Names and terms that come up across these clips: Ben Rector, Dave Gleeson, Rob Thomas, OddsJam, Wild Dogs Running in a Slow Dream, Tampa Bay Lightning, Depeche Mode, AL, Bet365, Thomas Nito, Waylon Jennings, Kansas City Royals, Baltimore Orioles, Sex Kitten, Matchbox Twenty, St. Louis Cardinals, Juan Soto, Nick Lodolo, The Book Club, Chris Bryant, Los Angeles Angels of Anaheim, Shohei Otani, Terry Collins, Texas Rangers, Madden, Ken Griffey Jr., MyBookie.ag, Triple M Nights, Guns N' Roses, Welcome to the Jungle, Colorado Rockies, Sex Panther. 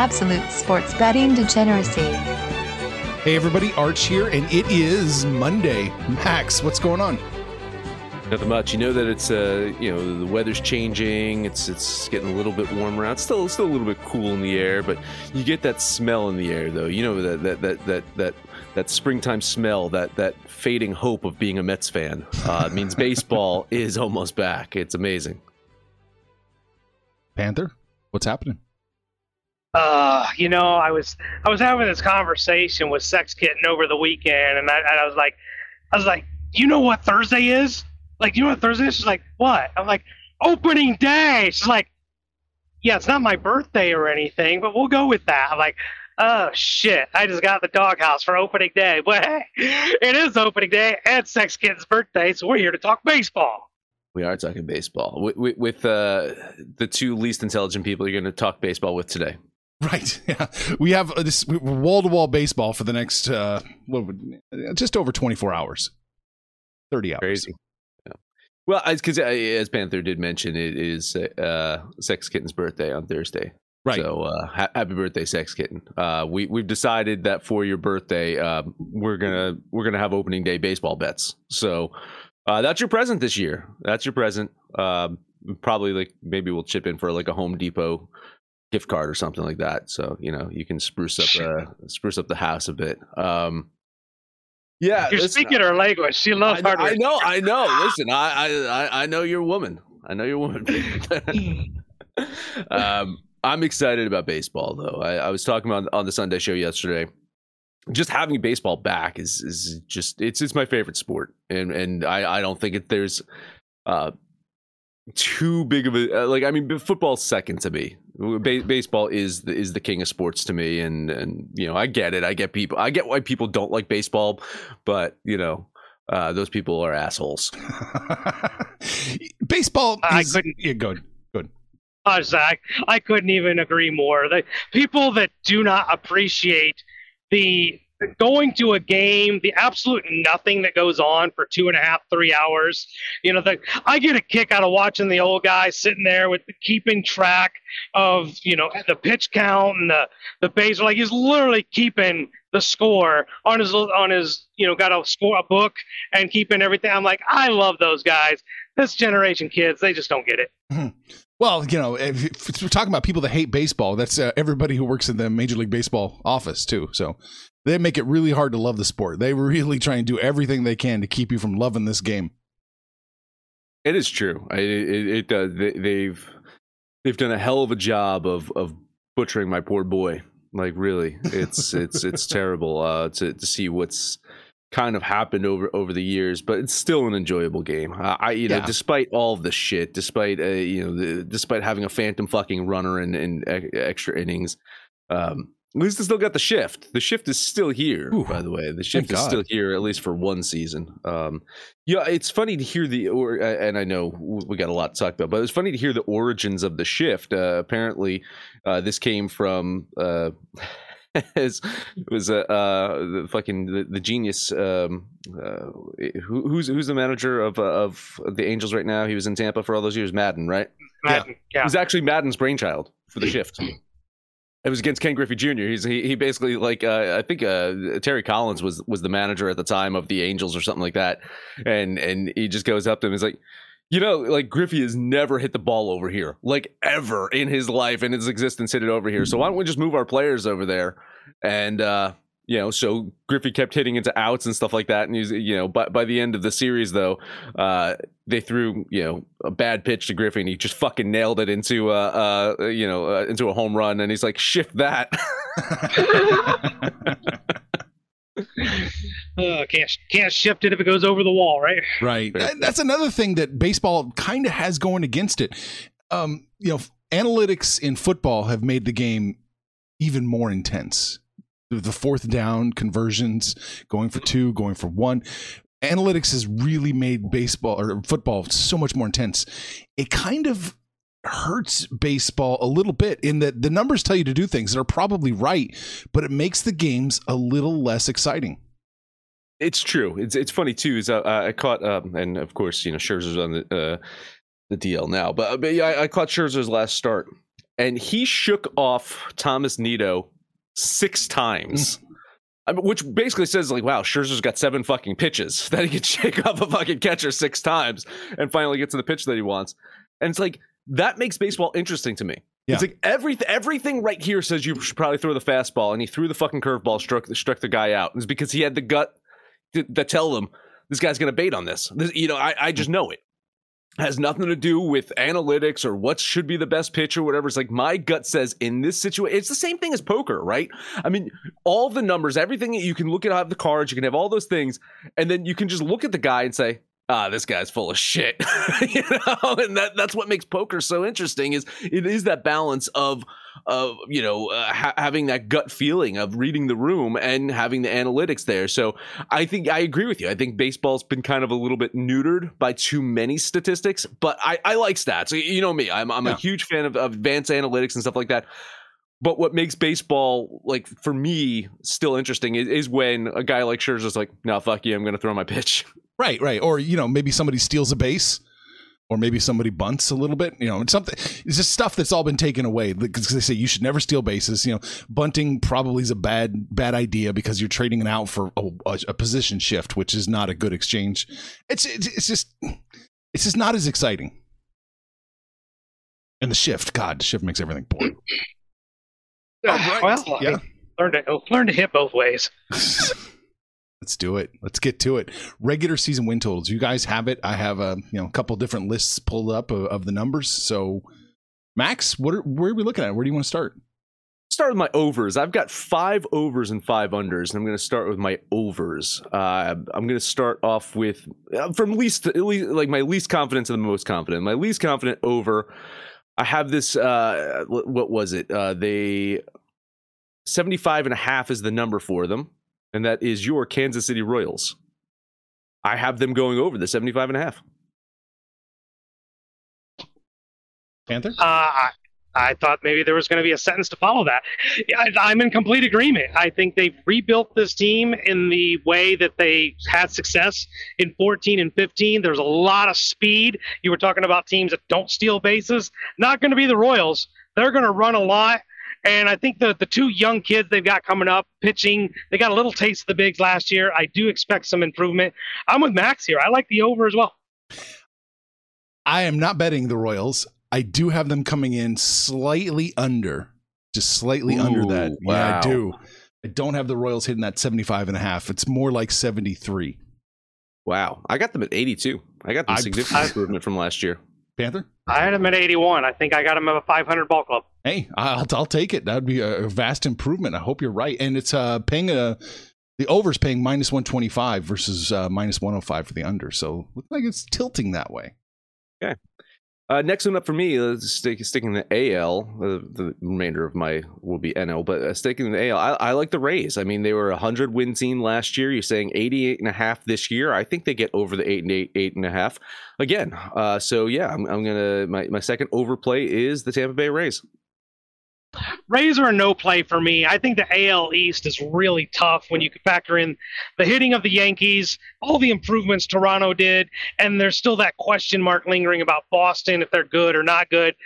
absolute sports betting degeneracy. Hey everybody, Arch here, and it is Monday. Max, what's going on? Nothing much. You know that it's the weather's changing. It's getting a little bit warmer out. Still a little bit cool in the air, but you get that smell in the air though. You know that springtime smell, that fading hope of being a Mets fan. It means baseball is almost back. It's amazing. Panther, what's happening? I was having this conversation with Sex Kitten over the weekend, and I was like, you know what Thursday is? Like, you know what Thursday is? She's like, what? I'm like, opening day. She's like, yeah, it's not my birthday or anything, but we'll go with that. I'm like, oh, shit. I just got the doghouse for opening day. But hey, it is opening day and Sex Kitten's birthday, so we're here to talk baseball. We are talking baseball. With the two least intelligent people you're going to talk baseball with today. Right. Yeah. We have this wall-to-wall baseball for the next, just over 24 hours. 30 hours. Crazy. Well, because as Panther did mention, it is Sex Kitten's birthday on Thursday. Right. So happy birthday, Sex Kitten. We've decided that for your birthday, we're gonna have opening day baseball bets. So that's your present this year. That's your present. Probably maybe we'll chip in for a Home Depot gift card or something like that. So you can spruce up the house a bit. Yeah, you're speaking her language. She loves hardware. I know. Listen, I know you're a woman. I'm excited about baseball, though. I was talking about on the Sunday show yesterday. Just having baseball back is just it's my favorite sport, and I don't think there's too big of a football's second to me. Baseball is the king of sports to me, and I get it. I get why people don't like baseball, but those people are assholes. Baseball. Good. I couldn't even agree more. The people that do not appreciate the going to a game, the absolute nothing that goes on for 2.5-3 hours. I get a kick out of watching the old guy sitting there with keeping track of, the pitch count and the base. Like, he's literally keeping the score on his got a score, a book, and keeping everything. I'm like, I love those guys. This generation kids, they just don't get it. Mm-hmm. Well, if we're talking about people that hate baseball, that's everybody who works in the Major League Baseball office, too. So they make it really hard to love the sport. They really try and do everything they can to keep you from loving this game. It is true. It does. They've done a hell of a job of butchering my poor boy. Like, really, it's terrible to see what's kind of happened over the years, but it's still an enjoyable game. Despite all the shit, despite having a phantom fucking runner in extra innings, at least they still got the shift. The shift is still here. Ooh, by the way, the shift is still here, at least for one season. It's funny to hear and I know we got a lot to talk about, but it's funny to hear the origins of the shift. Apparently, this came from. It was the fucking genius. Who's the manager of the Angels right now? He was in Tampa for all those years. Madden, right? Madden. Yeah. It was actually Madden's brainchild for the shift. It was against Ken Griffey Jr. He basically I think Terry Collins was the manager at the time of the Angels or something like that, and he just goes up to him and is like, Griffey has never hit the ball over here, ever in his life, in his existence, hit it over here. So why don't we just move our players over there? And, so Griffey kept hitting into outs and stuff like that. And, by the end of the series, though, they threw, a bad pitch to Griffey, and he just fucking nailed it into a home run. And he's like, shift that. Can't shift it if it goes over the wall, right? Right. That's another thing that baseball kind of has going against it. Analytics in football have made the game even more intense. The fourth down conversions, going for two, going for one. Analytics has really made baseball or football so much more intense. It kind of hurts baseball a little bit in that the numbers tell you to do things that are probably right, but it makes the games a little less exciting. It's true. It's funny too. Is I caught and of course Scherzer's on the DL now, but I caught Scherzer's last start, and he shook off Thomas Nito 6 times. Which basically says, like, wow, Scherzer's got 7 fucking pitches that he can shake off a fucking catcher 6 times and finally get to the pitch that he wants. And it's like, that makes baseball interesting to me. Yeah. It's like everything right here says you should probably throw the fastball, and he threw the fucking curveball, struck the guy out. It's because he had the gut to tell them, this guy's going to bait on this. I just know it. It has nothing to do with analytics or what should be the best pitch or whatever. It's like my gut says in this situation, it's the same thing as poker, right? I mean, all the numbers, everything you can look at, have the cards, you can have all those things. And then you can just look at the guy and say, this guy's full of shit. And that's what makes poker so interesting is it is that balance of having that gut feeling of reading the room and having the analytics there. So I think I agree with you. I think baseball's been kind of a little bit neutered by too many statistics, but I like stats. You know me, I'm a huge fan of advanced analytics and stuff like that. But what makes baseball, like, for me, still interesting is when a guy like Scherzer's like, no, fuck you, I'm going to throw my pitch. Right. Or, maybe somebody steals a base. Or maybe somebody bunts a little bit, it's something. It's just stuff that's all been taken away because they say you should never steal bases. Bunting probably is a bad idea because you're trading it out for a position shift, which is not a good exchange. It's just not as exciting. And the shift, the shift makes everything boring. Well, yeah. Learn to hit both ways. Let's do it. Let's get to it. Regular season win totals. You guys have it. I have a couple different lists pulled up of the numbers. So, Max, where are we looking at? Where do you want to start? Start with my overs. I've got 5 overs and 5 unders, and I'm going to start with my overs. I'm going to start off with from least to, like my least confident to the most confident. My least confident over. I have this. What was it? They 75.5 is the number for them. And that is your Kansas City Royals. I have them going over the 75.5. Panther? I thought maybe there was going to be a sentence to follow that. I'm in complete agreement. I think they've rebuilt this team in the way that they had success in 14 and 15. There's a lot of speed. You were talking about teams that don't steal bases. Not going to be the Royals. They're going to run a lot. And I think the 2 young kids they've got coming up, pitching, they got a little taste of the bigs last year. I do expect some improvement. I'm with Max here. I like the over as well. I am not betting the Royals. I do have them coming in slightly under, just slightly under that. Wow. Yeah, I do. I don't have the Royals hitting that 75.5. It's more like 73. Wow. I got them at 82. I got them significant improvement from last year. Panther? I had him at 81. I think I got him at a 500 ball club. Hey, I'll take it. That would be a vast improvement. I hope you're right. And it's paying the over's paying minus 125 versus minus 105 for the under. So looks like it's tilting that way. Okay. Next one up for me, sticking the AL. The remainder of my will be NL, but sticking the AL. I like the Rays. I mean, they were a 100-win team last year. You're saying 88.5 this year. I think they get over the 8.5 again. So yeah, I'm gonna my second overplay is the Tampa Bay Rays. Rays are a no play for me. I think the AL East is really tough when you factor in the hitting of the Yankees, all the improvements Toronto did, and there's still that question mark lingering about Boston, if they're good or not good.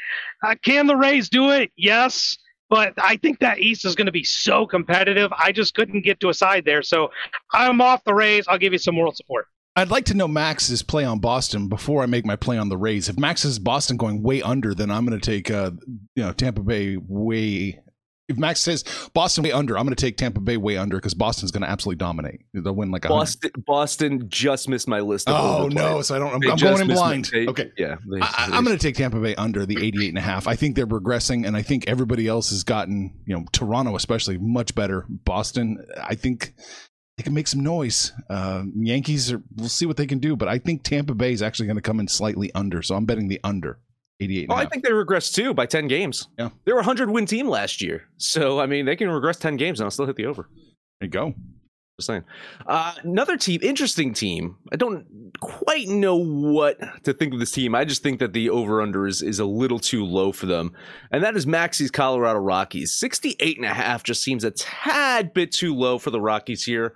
Can the Rays do it? Yes, but I think that East is going to be so competitive. I just couldn't get to a side there. So I'm off the Rays. I'll give you some moral support. I'd like to know Max's play on Boston before I make my play on the Rays. If Max is Boston going way under, then I'm going to take Tampa Bay way. If Max says Boston way under, I'm going to take Tampa Bay way under because Boston's going to absolutely dominate. They'll win like 100. Boston just missed my list. Oh no! So I'm going in blind. Okay, yeah. I'm going to take Tampa Bay under the 88.5. I think they're regressing, and I think everybody else has gotten Toronto especially much better. Boston, I think. They can make some noise. Yankees, we'll see what they can do, but I think Tampa Bay is actually going to come in slightly under, so I'm betting the under, 88.5. Well, I think they regressed, too, by 10 games. Yeah. They were a 100-win team last year, so, I mean, they can regress 10 games, and I'll still hit the over. There you go. Just saying. Another team, interesting team. I don't quite know what to think of this team. I just think that the over-under is a little too low for them, and that is Maxie's Colorado Rockies. 68.5 just seems a tad bit too low for the Rockies here.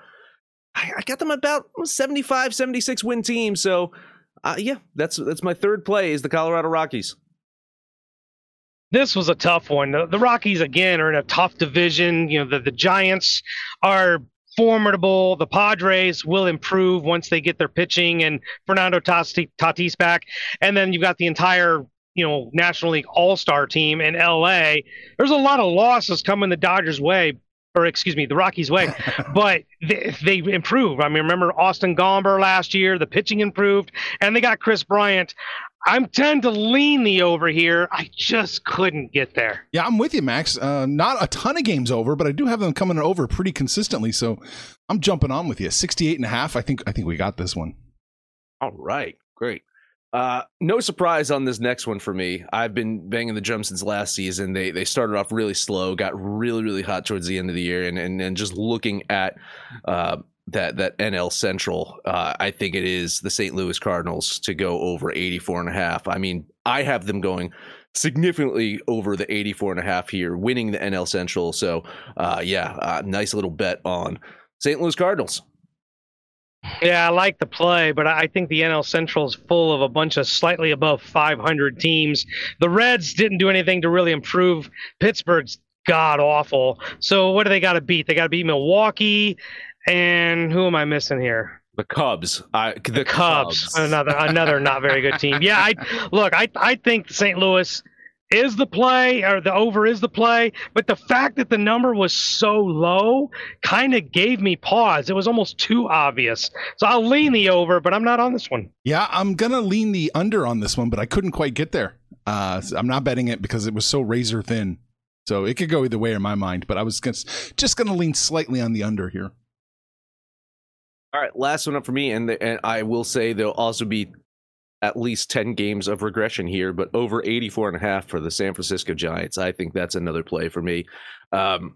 I got them about 75, 76 win team. So, yeah, that's my third play is the Colorado Rockies. This was a tough one. The Rockies, again, are in a tough division. You know, the Giants are formidable. The Padres will improve once they get their pitching and Fernando Tatis back. And then you've got the entire, you know, National League All-Star team in LA. There's a lot of losses coming the Dodgers' way, or excuse me, the Rockies' way, but they improve. I mean, remember Austin Gomber last year, the pitching improved, and they got Chris Bryant. I'm tend to lean the over here. I just couldn't get there. Yeah, I'm with you, Max. Not a ton of games over, but I do have them coming over pretty consistently. So I'm jumping on with you. 68.5. I think we got this one. All right, great. No surprise on this next one for me. I've been banging the drum since last season. They started off really slow, got really, really hot towards the end of the year, and just looking at that NL Central, I think it is the St. Louis Cardinals to go over 84.5. I mean, I have them going significantly over the 84.5 here, winning the NL Central. So, nice little bet on St. Louis Cardinals. Yeah, I like the play, but I think the NL Central is full of a bunch of slightly above 500 teams. The Reds didn't do anything to really improve. Pittsburgh's god-awful. So what do they got to beat? They got to beat Milwaukee, and who am I missing here? The Cubs. The Cubs. Another not very good team. Yeah, I think St. Louis is the play, or the over is the play, but the fact that the number was so low kind of gave me pause. It was almost too obvious. So I'll lean the over, but I'm not on this one. Yeah, I'm going to lean the under on this one, but I couldn't quite get there. I'm not betting it because it was so razor thin. So it could go either way in my mind, but I was just going to lean slightly on the under here. All right, last one up for me, and I will say there'll also be at least 10 games of regression here, but over 84.5 for the San Francisco Giants. I think that's another play for me. They're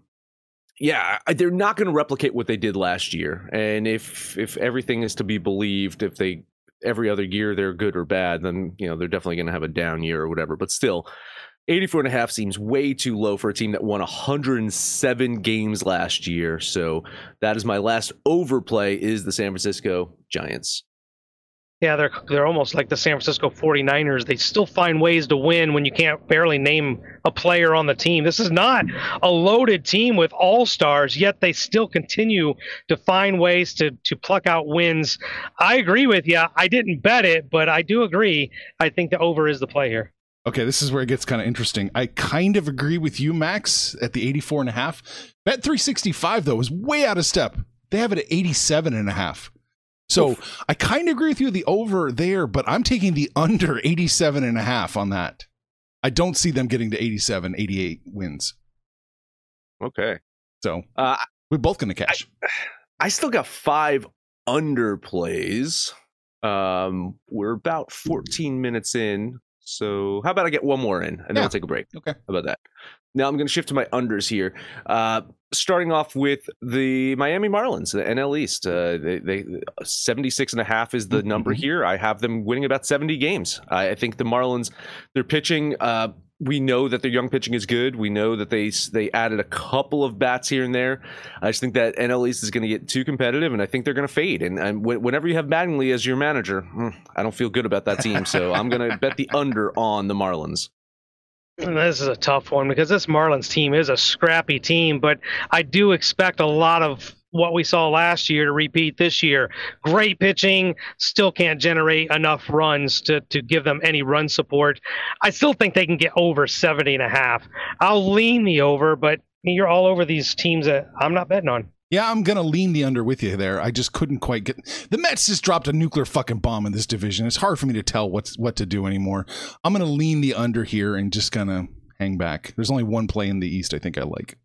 not going to replicate what they did last year. And if everything is to be believed, if they every other year they're good or bad, then you know they're definitely going to have a down year or whatever. But still, 84.5 seems way too low for a team that won 107 games last year. So that is my last overplay is the San Francisco Giants. Yeah, they're almost like the San Francisco 49ers. They still find ways to win when you can't barely name a player on the team. This is not a loaded team with all-stars, yet they still continue to find ways to pluck out wins. I agree with you. I didn't bet it, but I do agree. I think the over is the play here. Okay, this is where it gets kind of interesting. I kind of agree with you, Max, at the 84.5. Bet365, though, is way out of step. They have it at 87.5. So I kind of agree with you, the over there, but I'm taking the under 87.5 on that. I don't see them getting to 87, 88 wins. Okay. So we're both going to cash. I still got 5 under plays. We're about 14 minutes in. So how about I get one more in and then we'll take a break. Okay. How about that? Now I'm going to shift to my unders here. Starting off with the Miami Marlins, the NL East. 76.5 is the number here. I have them winning about 70 games. I think the Marlins, their pitching, we know that their young pitching is good. We know that they added a couple of bats here and there. I just think that NL East is going to get too competitive, and I think they're going to fade. And whenever you have Madden as your manager, I don't feel good about that team. So I'm going to bet the under on the Marlins. This is a tough one because this Marlins team is a scrappy team, but I do expect a lot of what we saw last year to repeat this year. Great pitching, still can't generate enough runs to give them any run support. I still think they can get over 70.5. I'll lean the over, but you're all over these teams that I'm not betting on. Yeah, I'm going to lean the under with you there. I just couldn't quite get... The Mets just dropped a nuclear fucking bomb in this division. It's hard for me to tell what to do anymore. I'm going to lean the under here and just kind of hang back. There's only one play in the East I think I like.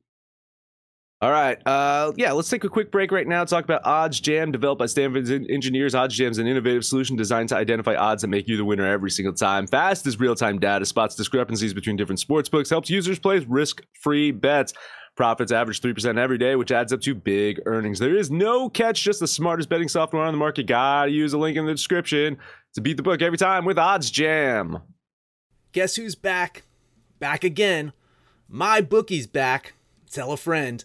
All right. Let's take a quick break right now. Talk about OddsJam, developed by Stanford's engineers. OddsJam is an innovative solution designed to identify odds that make you the winner every single time. Fast is real-time data, spots discrepancies between different sportsbooks, helps users place risk-free bets. Profits average 3% every day, which adds up to big earnings. There is no catch, just the smartest betting software on the market. Gotta use the link in the description to beat the book every time with OddsJam. Guess who's back? Back again. MyBookie's back. Tell a friend.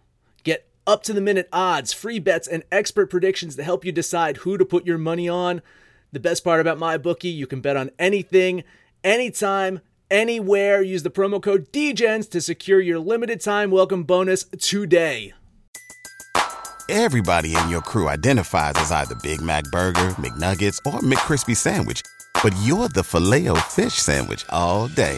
Get up-to-the-minute odds, free bets, and expert predictions to help you decide who to put your money on. The best part about MyBookie, you can bet on anything, anytime, anywhere. Use the promo code DGENS to secure your limited-time welcome bonus today. Everybody in your crew identifies as either Big Mac Burger, McNuggets, or McCrispy Sandwich, but you're the Filet-O-Fish Sandwich all day.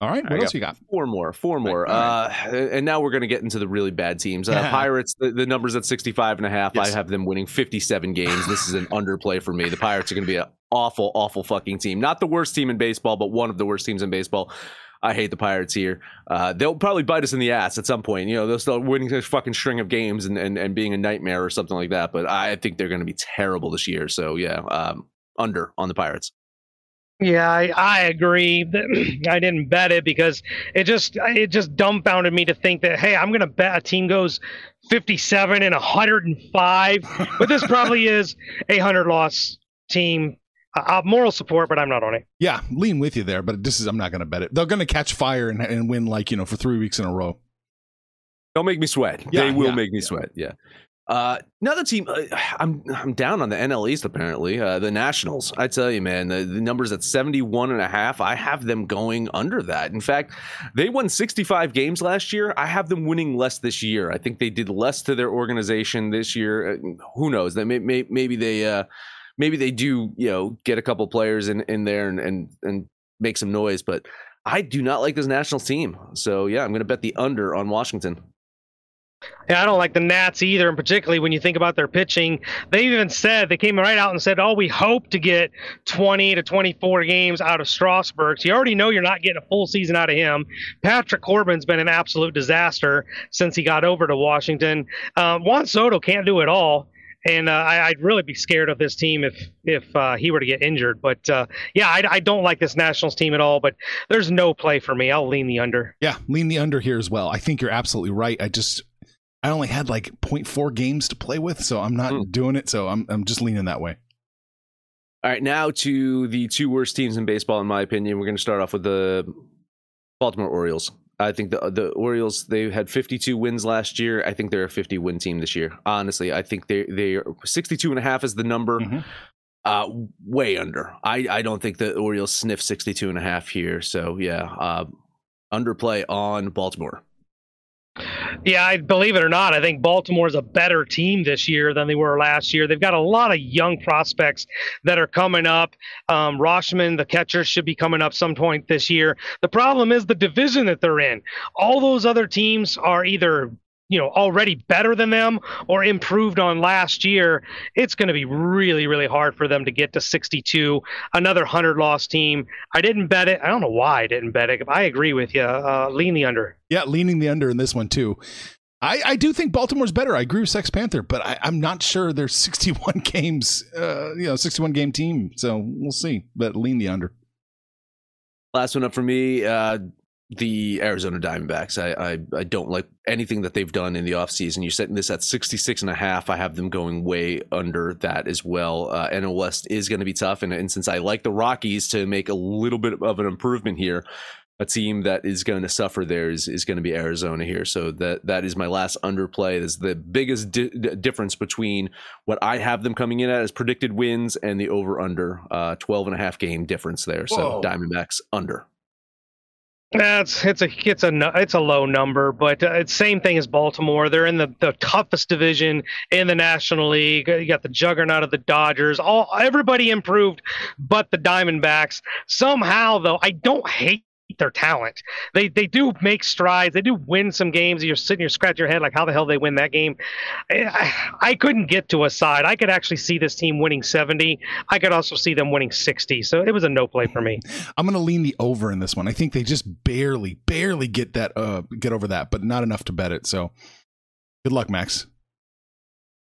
All right, what else you got? Four more. And now we're going to get into the really bad teams. Pirates, the number's at 65.5. Yes. I have them winning 57 games. This is an underplay for me. The Pirates are going to be an awful, awful fucking team. Not the worst team in baseball, but one of the worst teams in baseball. I hate the Pirates here. They'll probably bite us in the ass at some point. You know, they'll start winning a fucking string of games and being a nightmare or something like that. But I think they're going to be terrible this year. So, yeah, under on the Pirates. Yeah, I agree. I didn't bet it because it just dumbfounded me to think that, hey, I'm going to bet a team goes 57 and 105, but this probably is a 100-loss team. Moral support, but I'm not on it. Yeah, lean with you there, but this is, I'm not going to bet it. They're going to catch fire and win, like, you know, for 3 weeks in a row. Don't make me sweat. Yeah, they will make me sweat. Yeah. Another team, I'm down on the NL East, apparently. The Nationals, I tell you, man, the number's at 71.5. I have them going under that. In fact, they won 65 games last year. I have them winning less this year. I think they did less to their organization this year. Who knows? They maybe they do, you know, get a couple players in there and make some noise. But I do not like this Nationals team. So, yeah, I'm going to bet the under on Washington. Yeah, I don't like the Nats either, and particularly when you think about their pitching. They even said, they came right out and said, we hope to get 20 to 24 games out of Strasburg. So you already know you're not getting a full season out of him. Patrick Corbin's been an absolute disaster since he got over to Washington. Juan Soto can't do it all, and I'd really be scared of this team if he were to get injured. But, yeah, I don't like this Nationals team at all, but there's no play for me. I'll lean the under. Yeah, lean the under here as well. I think you're absolutely right. I only had like 0.4 games to play with, so I'm not doing it. So I'm just leaning that way. All right, now to the two worst teams in baseball, in my opinion. We're going to start off with the Baltimore Orioles. I think the Orioles, they had 52 wins last year. I think they're a 50-win team this year. Honestly, I think they are 62.5 is the number. Mm-hmm. Way under. I don't think the Orioles sniff 62.5 here. So yeah, underplay on Baltimore. Yeah, I believe it or not, I think Baltimore is a better team this year than they were last year. They've got a lot of young prospects that are coming up. Roshman, the catcher, should be coming up some point this year. The problem is the division that they're in. All those other teams are either, you know, already better than them or improved on last year. It's going to be really, really hard for them to get to 62, another 100-loss team. I didn't bet it. I don't know why I didn't bet it. I agree with you. Lean the under. Yeah, leaning the under in this one, too. I do think Baltimore's better. I agree with Sex Panther, but I'm not sure they're 61 games, 61-game team. So we'll see, but lean the under. Last one up for me. The Arizona Diamondbacks. I don't like anything that they've done in the offseason. You're setting this at 66.5. I have them going way under that as well. NL West is going to be tough. And since I like the Rockies to make a little bit of an improvement here, a team that is going to suffer there is going to be Arizona here. So that is my last underplay. That's the biggest difference between what I have them coming in at as predicted wins and the over-under 12.5 game difference there. Whoa. So Diamondbacks under. It's a low number, but it's same thing as Baltimore. They're in the toughest division in the National League. You got the juggernaut of the Dodgers. Everybody improved, but the Diamondbacks. Somehow, though, I don't hate their talent. They do make strides. They do win some games. You're sitting here scratching your head like, how the hell they win that game? I couldn't get to a side. I could actually see this team winning 70. I could also see them winning 60. So it was a no play for me. I'm going to lean the over in this one. I think they just barely get that get over that, but not enough to bet it. So good luck, Max.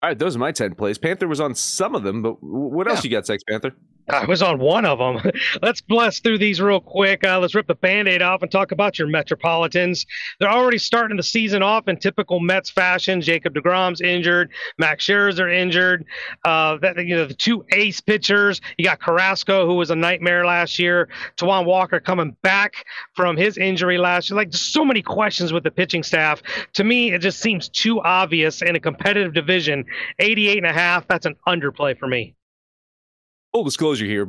All right, those are my 10 plays. Panther was on some of them, but what else you got, Sex Panther? I was on one of them. Let's blast through these real quick. Let's rip the Band-Aid off and talk about your Metropolitans. They're already starting the season off in typical Mets fashion. Jacob DeGrom's injured. Max Scherzer injured. The two ace pitchers. You got Carrasco, who was a nightmare last year. Taijuan Walker coming back from his injury last year. Like, just so many questions with the pitching staff. To me, it just seems too obvious in a competitive division. 88.5, that's an underplay for me. Full disclosure here,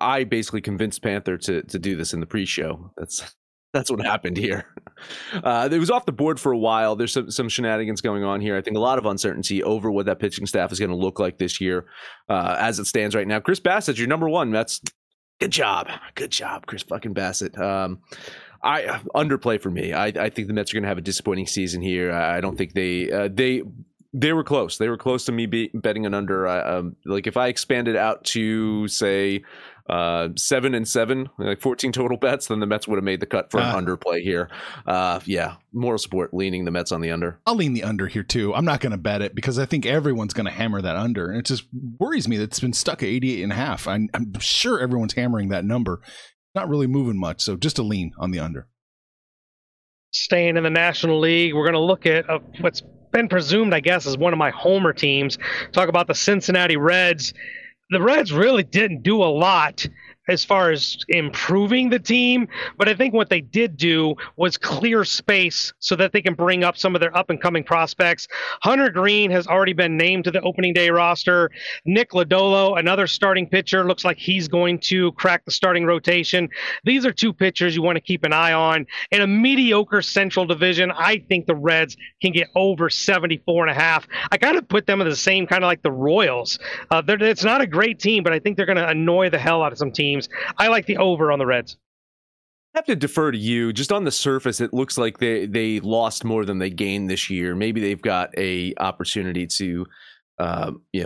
I basically convinced Panther to do this in the pre-show. That's what happened here. It was off the board for a while. There's some shenanigans going on here. I think a lot of uncertainty over what that pitching staff is going to look like this year as it stands right now. Chris Bassett, your number one. That's good job. Good job, Chris fucking Bassett. I underplay for me. I think the Mets are going to have a disappointing season here. I don't think they were close. They were close to me betting an under. Like if I expanded out to say 7 and 7, like 14 total bets, then the Mets would have made the cut for an underplay here. Moral support leaning the Mets on the under. I'll lean the under here too. I'm not going to bet it because I think everyone's going to hammer that under, and it just worries me that it's been stuck at 88.5. I'm sure everyone's hammering that number. Not really moving much, so just a lean on the under. Staying in the National League, we're going to look at what's been presumed, I guess, as one of my homer teams. Talk about the Cincinnati Reds. The Reds really didn't do a lot as far as improving the team, but I think what they did do was clear space so that they can bring up some of their up-and-coming prospects. Hunter Green has already been named to the opening day roster. Nick Lodolo, another starting pitcher, looks like he's going to crack the starting rotation. These are two pitchers you want to keep an eye on. In a mediocre Central Division, I think the Reds can get over 74.5. I kind of put them in the same kind of like the Royals. It's not a great team, but I think they're going to annoy the hell out of some teams. I like the over on the Reds. I have to defer to you. Just on the surface, it looks like they lost more than they gained this year. Maybe they've got a opportunity to,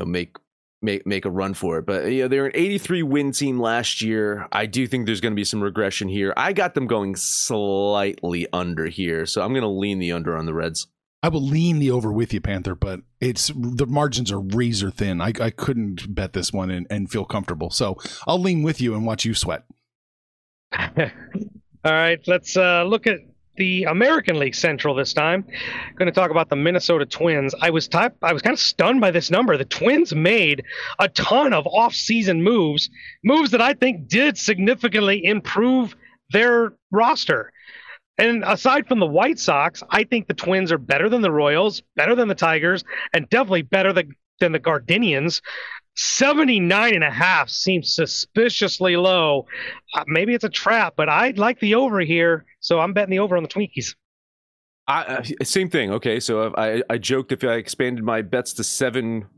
make a run for it. But they're an 83 win team last year. I do think there's going to be some regression here. I got them going slightly under here, so I'm going to lean the under on the Reds. I will lean the over with you, Panther, but the margins are razor thin. I couldn't bet this one and feel comfortable. So I'll lean with you and watch you sweat. All right, let's look at the American League Central this time. I'm going to talk about the Minnesota Twins. I was kind of stunned by this number. The Twins made a ton of off-season moves that I think did significantly improve their roster. And aside from the White Sox, I think the Twins are better than the Royals, better than the Tigers, and definitely better than the Guardians. 79.5 seems suspiciously low. Maybe it's a trap, but I'd like the over here, so I'm betting the over on the Twinkies. Same thing. Okay, so I joked if I expanded my bets to seven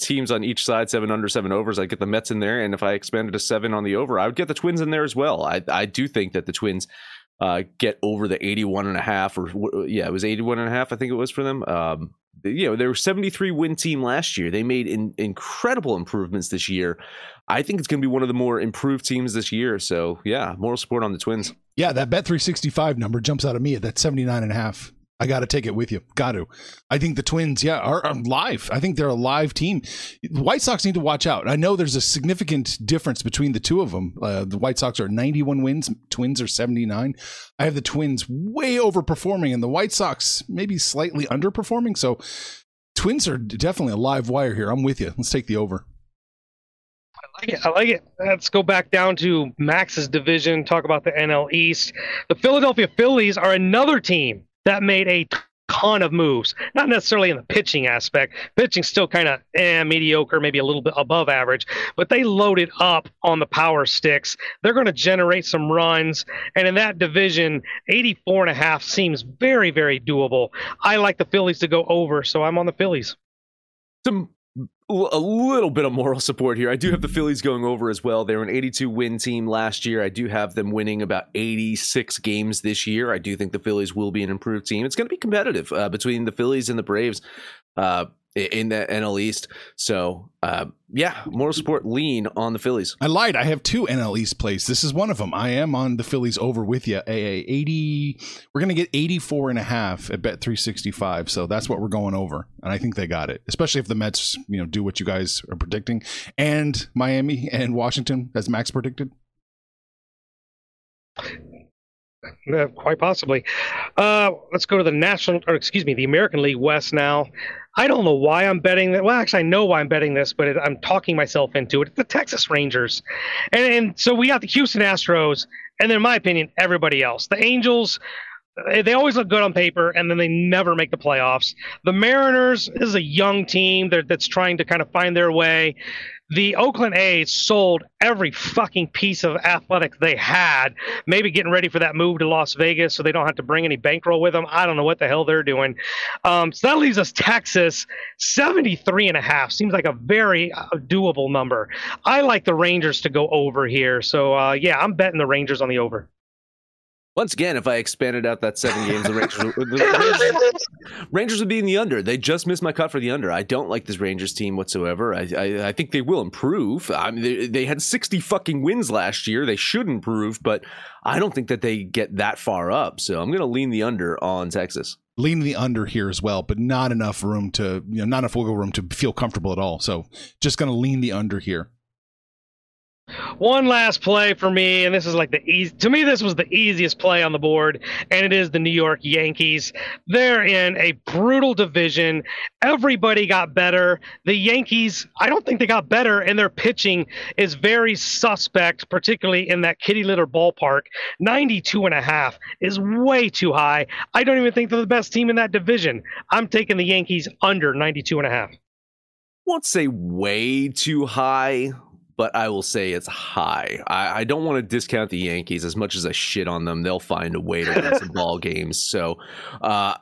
teams on each side, 7 under, 7 overs, I'd get the Mets in there, and if I expanded to 7 on the over, I would get the Twins in there as well. I do think that the Twins get over the 81.5, or it was 81.5. I think it was for them. They were 73 win team last year. They made incredible improvements this year. I think it's going to be one of the more improved teams this year. So yeah, moral support on the Twins. Yeah. That Bet365 number jumps out at me at that 79.5. I got to take it with you. Got to. I think the Twins, are live. I think they're a live team. The White Sox need to watch out. I know there's a significant difference between the two of them. The White Sox are 91 wins. Twins are 79. I have the Twins way overperforming and the White Sox maybe slightly underperforming. So Twins are definitely a live wire here. I'm with you. Let's take the over. I like it. Let's go back down to Max's division, talk about the NL East. The Philadelphia Phillies are another team that made a ton of moves, not necessarily in the pitching aspect. Pitching's still kind of mediocre, maybe a little bit above average, but they loaded up on the power sticks. They're going to generate some runs, and in that division, 84.5 seems very, very doable. I like the Phillies to go over, so I'm on the Phillies. A little bit of moral support here. I do have the Phillies going over as well. They were an 82-win team last year. I do have them winning about 86 games this year. I do think the Phillies will be an improved team. It's going to be competitive between the Phillies and the Braves in the NL East. So, yeah, moral support, lean on the Phillies. I lied. I have two NL East plays. This is one of them. I am on the Phillies over with you. We're going to get 84.5 at Bet365. So that's what we're going over. And I think they got it, especially if the Mets, you know, do what you guys are predicting, and Miami and Washington, as Max predicted. Quite possibly. Let's go to the the American League West now. I don't know why I'm betting that. Well, actually, I know why I'm betting this, but I'm talking myself into it. It's the Texas Rangers. And so we got the Houston Astros, and then, in my opinion, everybody else. The Angels, they always look good on paper, and then they never make the playoffs. The Mariners, this is a young team that's trying to kind of find their way. The Oakland A's sold every fucking piece of athletics they had, maybe getting ready for that move to Las Vegas so they don't have to bring any bankroll with them. I don't know what the hell they're doing. So that leaves us Texas, 73.5. Seems like a very doable number. I like the Rangers to go over here. So, yeah, I'm betting the Rangers on the over. Once again, if I expanded out that 7 games, the Rangers would be in the under. They just missed my cut for the under. I don't like this Rangers team whatsoever. I think they will improve. I mean, they had 60 fucking wins last year. They should improve, but I don't think that they get that far up. So I'm going to lean the under on Texas. Lean the under here as well, but not enough room to, you know, not enough wiggle room to feel comfortable at all. So just going to lean the under here. One last play for me, and this is like to me, this was the easiest play on the board, and it is the New York Yankees. They're in a brutal division. Everybody got better. The Yankees, I don't think they got better, and their pitching is very suspect, particularly in that kitty litter ballpark. 92.5 is way too high. I don't even think they're the best team in that division. I'm taking the Yankees under 92.5. I won't say way too high, but I will say it's high. I don't want to discount the Yankees as much as I shit on them. They'll find a way to win some ball games. So I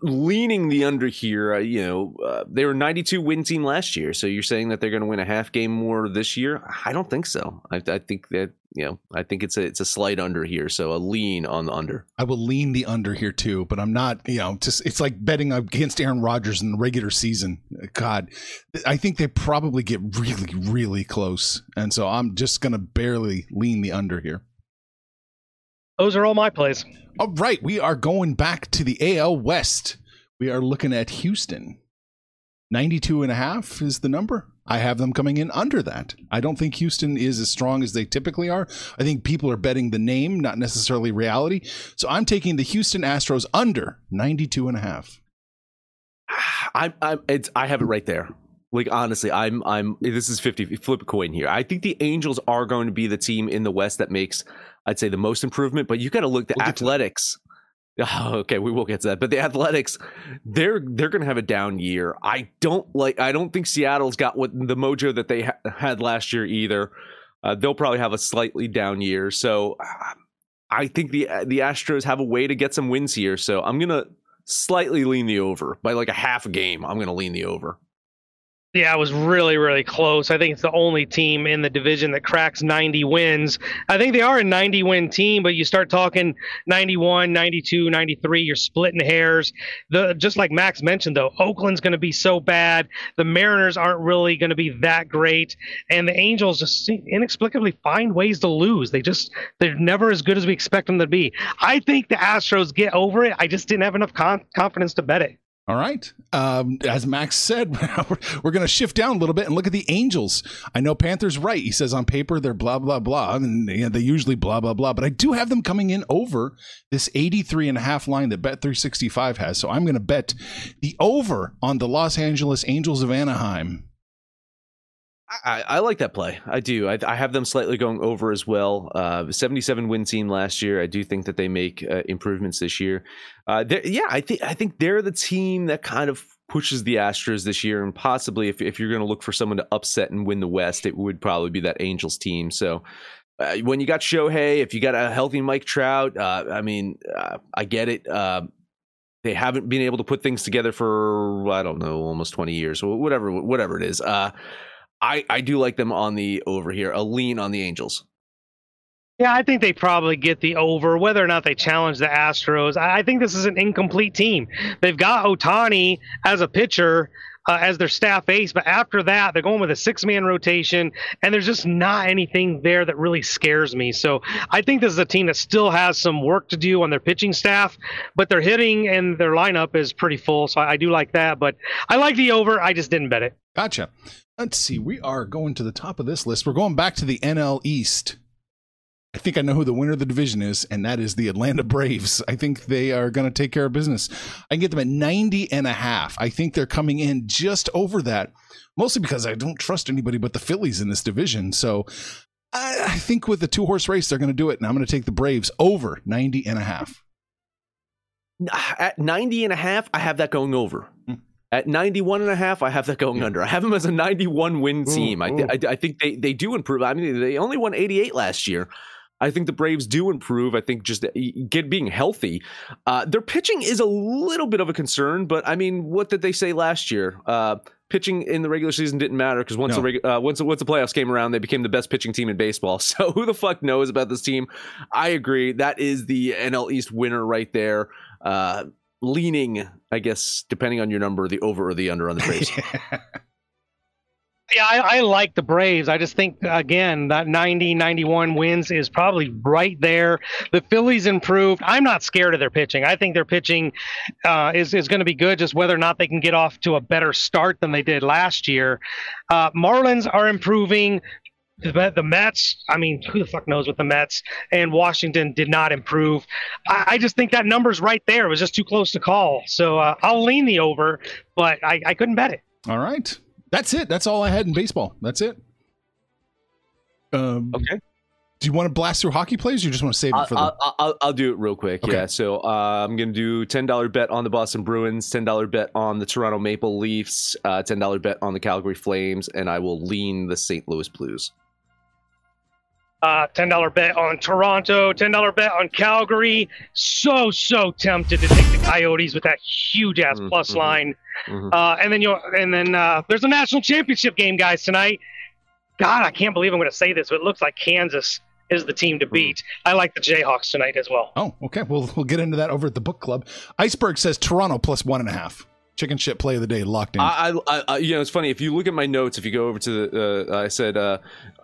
leaning the under here, they were a 92-win team last year. So you're saying that they're going to win a half game more this year? I don't think so. I think that, I think it's a slight under here. So a lean on the under. I will lean the under here too, but I'm not, it's like betting against Aaron Rodgers in the regular season. God, I think they probably get really, really close. And so I'm just going to barely lean the under here. Those are all my plays. All right. We are going back to the AL West. We are looking at Houston. 92.5 is the number. I have them coming in under that. I don't think Houston is as strong as they typically are. I think people are betting the name, not necessarily reality. So I'm taking the Houston Astros under 92.5. I have it right there. Like, honestly, this is 50, flip a coin here. I think the Angels are going to be the team in the West that makes, I'd say, the most improvement, but you got to look at the Athletics. Oh, okay, we will get to that. But the Athletics, they're going to have a down year. I don't think Seattle's got what the mojo that they had last year either. They'll probably have a slightly down year. So I think the Astros have a way to get some wins here. So I'm going to slightly lean the over by like a half a game. I'm going to lean the over. Yeah, it was really, really close. I think it's the only team in the division that cracks 90 wins. I think they are a 90-win team, but you start talking 91, 92, 93, you're splitting hairs. Just like Max mentioned, though, Oakland's going to be so bad. The Mariners aren't really going to be that great. And the Angels just inexplicably find ways to lose. They're never as good as we expect them to be. I think the Astros get over it. I just didn't have enough confidence to bet it. All right. As Max said, we're going to shift down a little bit and look at the Angels. I know Panther's right. He says on paper, they're blah, blah, blah. And they usually blah, blah, blah. But I do have them coming in over this 83.5 line that Bet365 has. So I'm going to bet the over on the Los Angeles Angels of Anaheim. I like that play. I do. I have them slightly going over as well. 77 win team last year. I do think that they make improvements this year. I think they're the team that kind of pushes the Astros this year, and possibly if you're going to look for someone to upset and win the West, it would probably be that Angels team. So when you got Shohei, if you got a healthy Mike Trout, I get it. They haven't been able to put things together for, I don't know, almost 20 years or whatever it is. I do like them on the over here, a lean on the Angels. Yeah, I think they probably get the over, whether or not they challenge the Astros. I think this is an incomplete team. They've got Otani as a pitcher, as their staff ace, but after that, they're going with a six-man rotation, and there's just not anything there that really scares me. So I think this is a team that still has some work to do on their pitching staff, but their hitting and their lineup is pretty full, so I do like that. But I like the over. I just didn't bet it. Gotcha. Let's see. We are going to the top of this list. We're going back to the NL East. I think I know who the winner of the division is, and that is the Atlanta Braves. I think they are going to take care of business. I can get them at 90.5. I think they're coming in just over that, mostly because I don't trust anybody but the Phillies in this division. So I think with the two-horse race, they're going to do it, and I'm going to take the Braves over 90.5. At 90.5, I have that going over. At 91.5, I have that going under. I have them as a 91 win team. I think they do improve. I mean, they only won 88 last year. I think the Braves do improve. I think just being healthy. Their pitching is a little bit of a concern, but I mean, what did they say last year? Pitching in the regular season didn't matter because once the playoffs came around, they became the best pitching team in baseball. So who the fuck knows about this team? I agree. That is the NL East winner right there. Leaning, I guess, depending on your number, the over or the under on the Braves. Yeah, I like the Braves. I just think, again, that 90, 91 wins is probably right there. The Phillies improved. I'm not scared of their pitching. I think their pitching is going to be good, just whether or not they can get off to a better start than they did last year. Marlins are improving. The Mets, I mean, who the fuck knows with the Mets, and Washington did not improve. I just think that number's right there. It was just too close to call. So I'll lean the over, but I couldn't bet it. All right. That's it. That's all I had in baseball. That's it. Okay. Do you want to blast through hockey plays, or you just want to save it for the... I'll do it real quick, okay. Yeah. So I'm going to do $10 bet on the Boston Bruins, $10 bet on the Toronto Maple Leafs, $10 bet on the Calgary Flames, and I will lean the St. Louis Blues. $10 bet on Toronto, $10 bet on Calgary. So tempted to take the Coyotes with that huge ass plus line. And then there's a national championship game, guys, tonight. God, I can't believe I'm going to say this, but it looks like Kansas is the team to beat. I like the Jayhawks tonight as well. Oh, okay. We'll get into that over at the book club. Iceberg says Toronto plus 1.5. Chicken shit play of the day locked in. I you know, it's funny. If you look at my notes, if you go over to the, I said,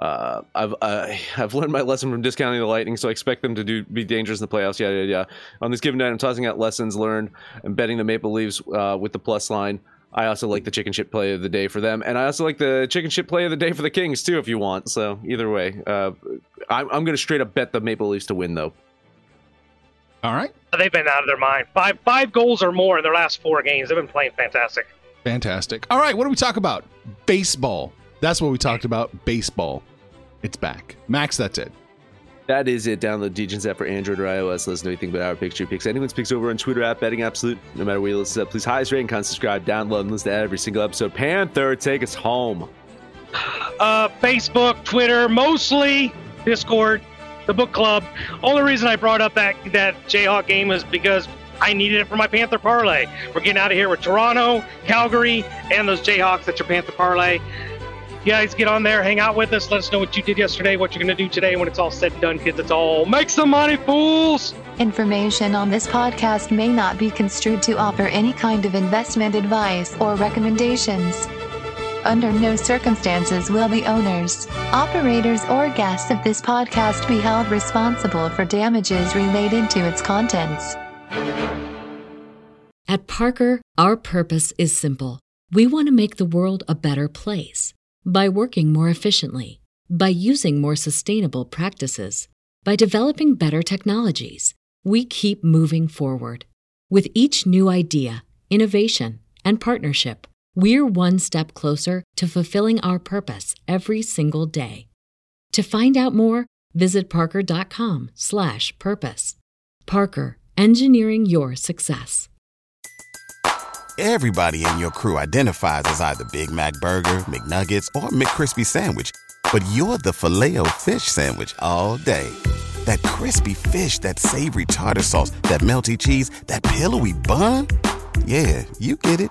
I've learned my lesson from discounting the Lightning, so I expect them to be dangerous in the playoffs. Yeah. On this given night, I'm tossing out lessons learned and betting the Maple Leafs with the plus line. I also like the chicken shit play of the day for them, and I also like the chicken shit play of the day for the Kings too, if you want. So either way, I'm going to straight up bet the Maple Leafs to win, though. All right. They've been out of their mind. Five goals or more in their last 4 games. They've been playing fantastic. All right. What do we talk about? Baseball. That's what we talked about. Baseball. It's back. Max, that's it. That is it. Download DGENS app for Android or iOS. Let us know anything about our picks, your picks, anyone's picks over on Twitter @ Betting Absolute. No matter where you listen to, please highest rate and con, subscribe, download, and listen to every single episode. Panther, take us home. Facebook, Twitter, mostly Discord. The book club. Only reason I brought up that Jayhawk game is because I needed it for my Panther parlay. We're getting out of here with Toronto, Calgary, and those Jayhawks at your Panther parlay. You guys get on there, hang out with us. Let us know what you did yesterday, what you're going to do today. When it's all said and done, kids, it's all make some money, fools. Information on this podcast may not be construed to offer any kind of investment advice or recommendations. Under no circumstances will the owners, operators, or guests of this podcast be held responsible for damages related to its contents. At Parker, our purpose is simple. We want to make the world a better place. By working more efficiently, by using more sustainable practices, by developing better technologies, we keep moving forward. With each new idea, innovation, and partnership, we're one step closer to fulfilling our purpose every single day. To find out more, visit parker.com/purpose. Parker, engineering your success. Everybody in your crew identifies as either Big Mac Burger, McNuggets, or McCrispy Sandwich. But you're the Filet-O-Fish Sandwich all day. That crispy fish, that savory tartar sauce, that melty cheese, that pillowy bun. Yeah, you get it.